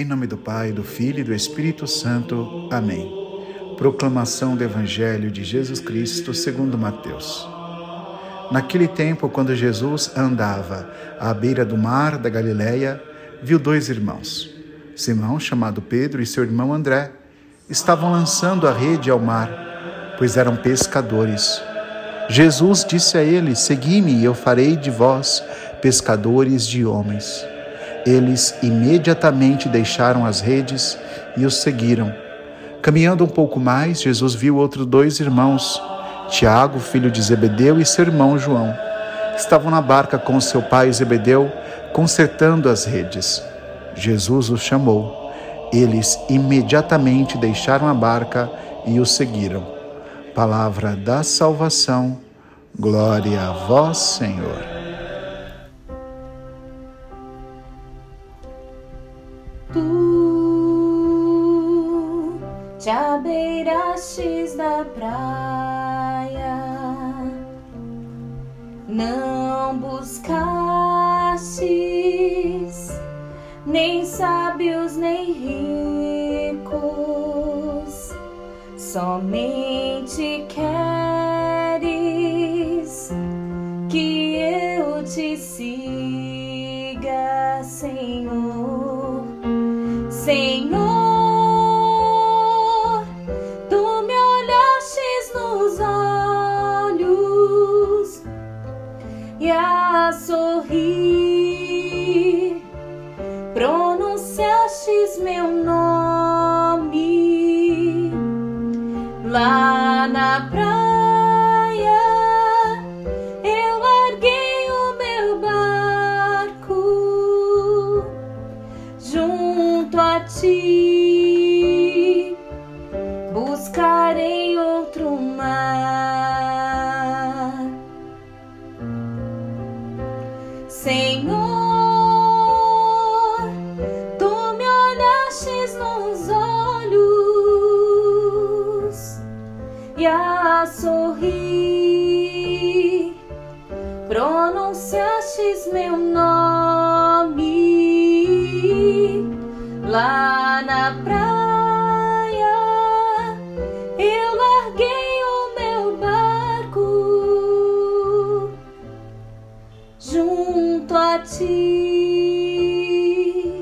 Em nome do Pai, do Filho e do Espírito Santo. Amém. Proclamação do Evangelho de Jesus Cristo segundo Mateus. Naquele tempo, quando Jesus andava à beira do mar da Galileia, viu dois irmãos. Simão, chamado Pedro, e seu irmão André estavam lançando a rede ao mar, pois eram pescadores. Jesus disse a eles: "Segui-me e eu farei de vós pescadores de homens." Eles imediatamente deixaram as redes e os seguiram. Caminhando um pouco mais, Jesus viu outros dois irmãos, Tiago, filho de Zebedeu, e seu irmão João. Estavam na barca com seu pai Zebedeu, consertando as redes. Jesus os chamou. Eles imediatamente deixaram a barca e os seguiram. Palavra da salvação, glória a vós, Senhor. Tu te abeirastes da praia, não buscastes nem sábios nem ricos, somente queres que eu te siga, Senhor. Senhor, tu me olhastes nos olhos e a sorrir pronunciastes meu nome. Lá na praia eu larguei o meu barco junto a ti, buscarei outro mar, Senhor. E a sorrir pronunciastes meu nome. Lá na praia eu larguei o meu barco junto a ti,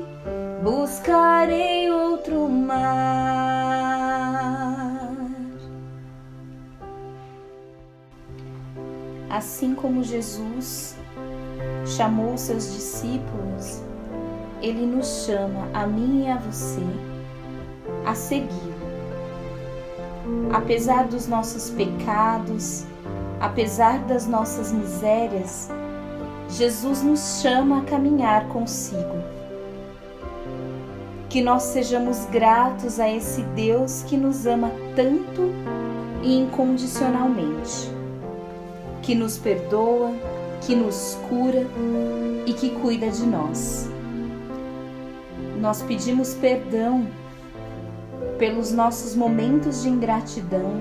buscarei outro mar. Assim como Jesus chamou seus discípulos, Ele nos chama, a mim e a você, a segui-lo. Apesar dos nossos pecados, apesar das nossas misérias, Jesus nos chama a caminhar consigo. Que nós sejamos gratos a esse Deus que nos ama tanto e incondicionalmente, que nos perdoa, que nos cura e que cuida de nós. Nós pedimos perdão pelos nossos momentos de ingratidão,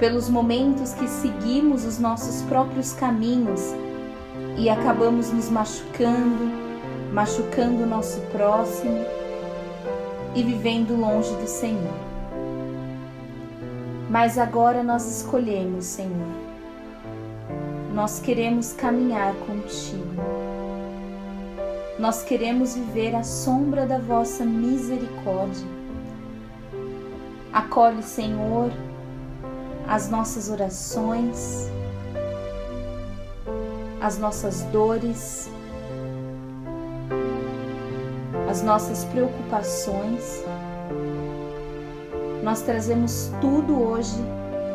pelos momentos que seguimos os nossos próprios caminhos e acabamos nos machucando o nosso próximo e vivendo longe do Senhor. Mas agora nós escolhemos, Senhor, nós queremos caminhar contigo. Nós queremos viver à sombra da vossa misericórdia. Acolhe, Senhor, as nossas orações, as nossas dores, as nossas preocupações. Nós trazemos tudo hoje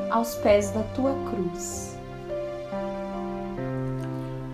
aos pés da tua cruz.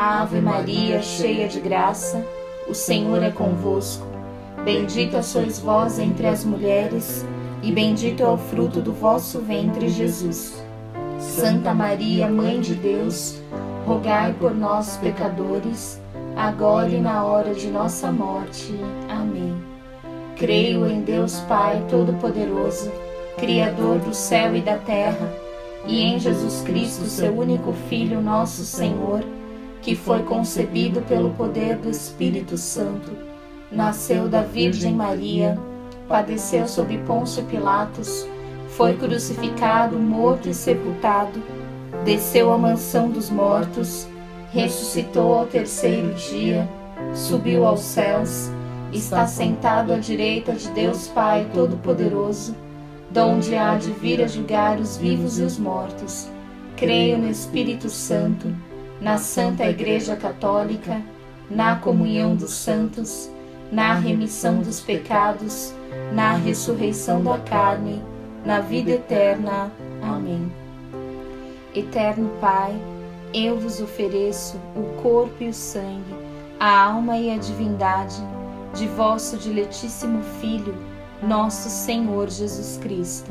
Ave Maria, cheia de graça, o Senhor é convosco. Bendita sois vós entre as mulheres, e bendito é o fruto do vosso ventre, Jesus. Santa Maria, Mãe de Deus, rogai por nós, pecadores, agora e na hora de nossa morte. Amém. Creio em Deus Pai Todo-Poderoso, Criador do céu e da terra, e em Jesus Cristo, seu único Filho, nosso Senhor, que foi concebido pelo poder do Espírito Santo, nasceu da Virgem Maria, padeceu sob Pôncio Pilatos, foi crucificado, morto e sepultado, desceu à mansão dos mortos, ressuscitou ao terceiro dia, subiu aos céus, está sentado à direita de Deus Pai Todo-Poderoso, donde há de vir a julgar os vivos e os mortos. Creio no Espírito Santo, na Santa Igreja Católica, na comunhão dos santos, na remissão dos pecados, na ressurreição da carne, na vida eterna. Amém. Eterno Pai, eu vos ofereço o corpo e o sangue, a alma e a divindade de vosso diletíssimo Filho, nosso Senhor Jesus Cristo,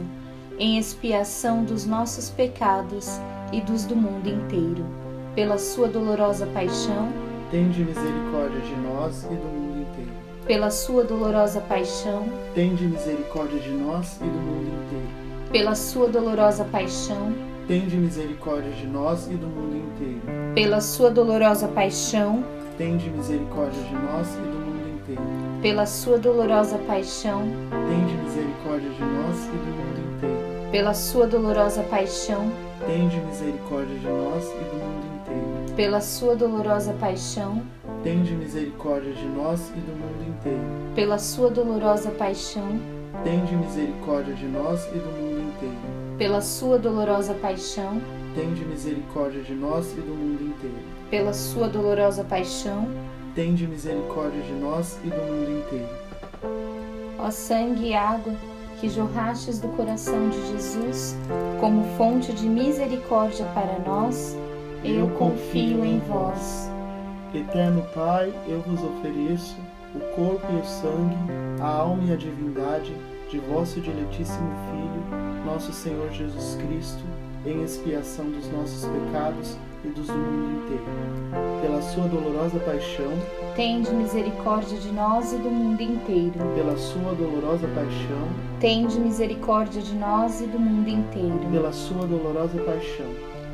em expiação dos nossos pecados e dos do mundo inteiro. Pela sua dolorosa paixão, tende misericórdia de nós e do mundo inteiro. Pela sua dolorosa paixão, tende misericórdia de nós e do mundo inteiro. Pela sua dolorosa paixão, tende misericórdia de nós e do mundo inteiro. Pela sua dolorosa paixão, tende misericórdia de nós e do mundo inteiro. Pela sua dolorosa paixão, tende misericórdia de nós e do mundo inteiro. Pela sua dolorosa paixão, tende misericórdia de nós e do mundo inteiro. Pela sua dolorosa paixão, tende misericórdia de nós e do mundo inteiro. Pela sua dolorosa paixão, tende misericórdia de nós e do mundo inteiro. Pela sua dolorosa paixão, tende misericórdia de nós e do mundo inteiro. Pela sua dolorosa paixão, tende misericórdia de nós e do mundo inteiro. Ó sangue e água que jorrastes do coração de Jesus como fonte de misericórdia para nós, eu confio em vós. Eterno Pai, eu vos ofereço o corpo e o sangue, a alma e a divindade de vosso diletíssimo Filho, nosso Senhor Jesus Cristo, em expiação dos nossos pecados e dos do mundo inteiro. Pela sua dolorosa paixão, tende misericórdia de nós e do mundo inteiro. Pela sua dolorosa paixão, tende misericórdia de nós e do mundo inteiro. Pela sua dolorosa paixão,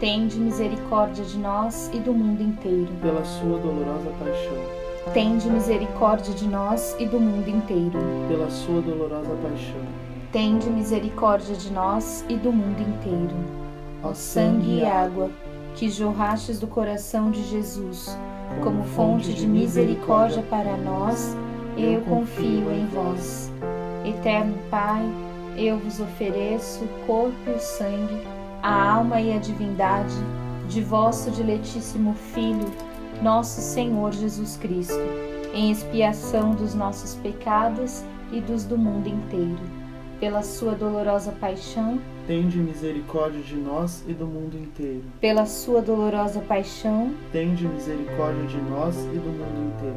tende misericórdia de nós e do mundo inteiro. Pela sua dolorosa paixão, tende misericórdia de nós e do mundo inteiro. Pela sua dolorosa paixão, tende misericórdia de nós e do mundo inteiro. Ó sangue e água que jorrastes do coração de Jesus como fonte de misericórdia para nós, eu confio em vós. Eterno Pai, eu vos ofereço o corpo e o sangue, a alma e a divindade de vosso diletíssimo Filho, nosso Senhor Jesus Cristo, em expiação dos nossos pecados e dos do mundo inteiro. Pela sua dolorosa paixão, tende misericórdia de nós e do mundo inteiro. Pela sua dolorosa paixão, tende misericórdia de nós e do mundo inteiro.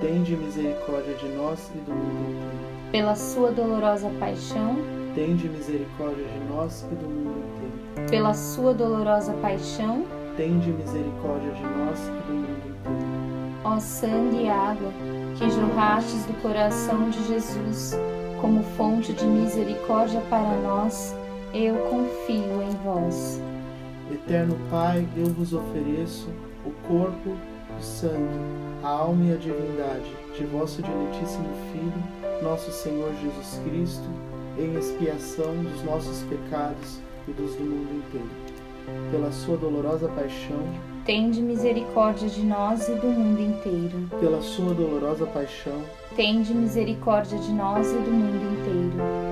tende misericórdia de nós e do mundo inteiro. Pela sua dolorosa paixão, tende misericórdia de nós e do mundo inteiro. Pela sua dolorosa paixão, tende misericórdia de nós e do mundo inteiro. Ó sangue e água que jorrastes do coração de Jesus como fonte de misericórdia para nós, eu confio em vós. Eterno Pai, eu vos ofereço o corpo, o sangue, a alma e a divindade de vosso diletíssimo Filho, nosso Senhor Jesus Cristo, em expiação dos nossos pecados e dos do mundo inteiro. Pela sua dolorosa paixão, tende misericórdia de nós e do mundo inteiro. Pela sua dolorosa paixão, tende misericórdia de nós e do mundo inteiro.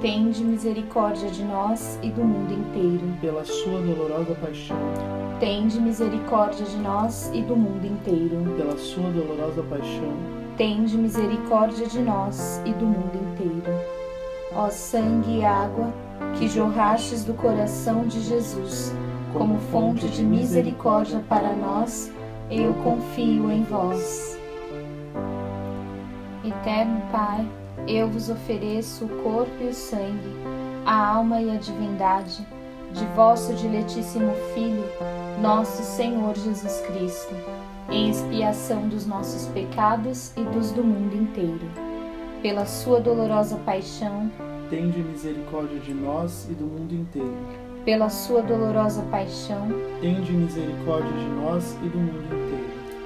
tende misericórdia de nós e do mundo inteiro. Pela sua dolorosa paixão, tende misericórdia de nós e do mundo inteiro. Pela sua dolorosa paixão, tende misericórdia de nós e do mundo inteiro. Ó sangue e água que jorrastes do coração de Jesus, como fonte de misericórdia para nós, eu confio em vós. Eterno Pai, eu vos ofereço o corpo e o sangue, a alma e a divindade de vosso diletíssimo Filho, nosso Senhor Jesus Cristo, em expiação dos nossos pecados e dos do mundo inteiro. Pela sua dolorosa paixão, tende misericórdia de nós e do mundo inteiro. Pela sua dolorosa paixão, tende misericórdia de nós e do mundo inteiro.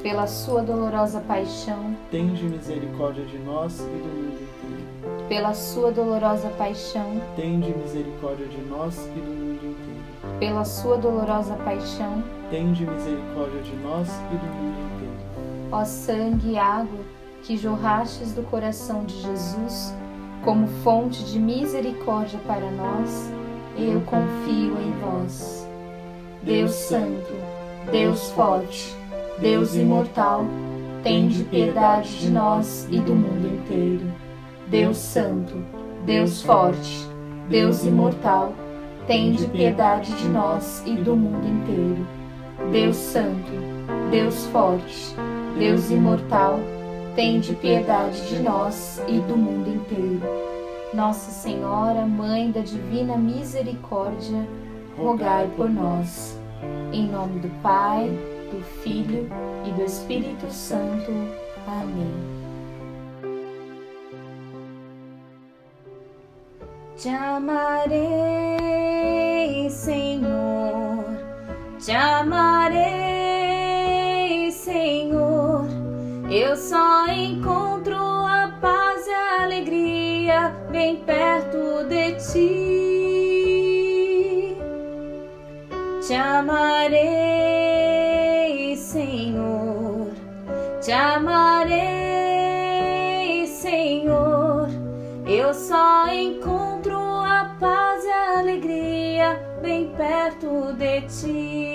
Pela sua dolorosa paixão, tende misericórdia de nós e do mundo inteiro. Pela sua dolorosa paixão, tende misericórdia de nós e do mundo inteiro. Pela sua dolorosa paixão, tende misericórdia de nós e do mundo inteiro. Ó sangue e água que jorrastes do coração de Jesus, como fonte de misericórdia para nós, eu confio em vós. Deus Santo, Deus Forte, Deus Imortal, tende piedade de nós e do mundo inteiro. Deus Santo, Deus Forte, Deus Imortal, tende piedade de nós e do mundo inteiro. Deus Santo, Deus Forte, Deus Imortal, tende piedade de nós e do mundo inteiro. Nossa Senhora, Mãe da Divina Misericórdia, rogai por nós. Em nome do Pai, do Filho e do Espírito Santo. Amém. Te amarei, Senhor, te amarei, Senhor. Eu só encontro a paz e a alegria bem perto de ti. Te amarei, Senhor, te amarei, Senhor. Eu só encontro a paz e a alegria bem perto de ti.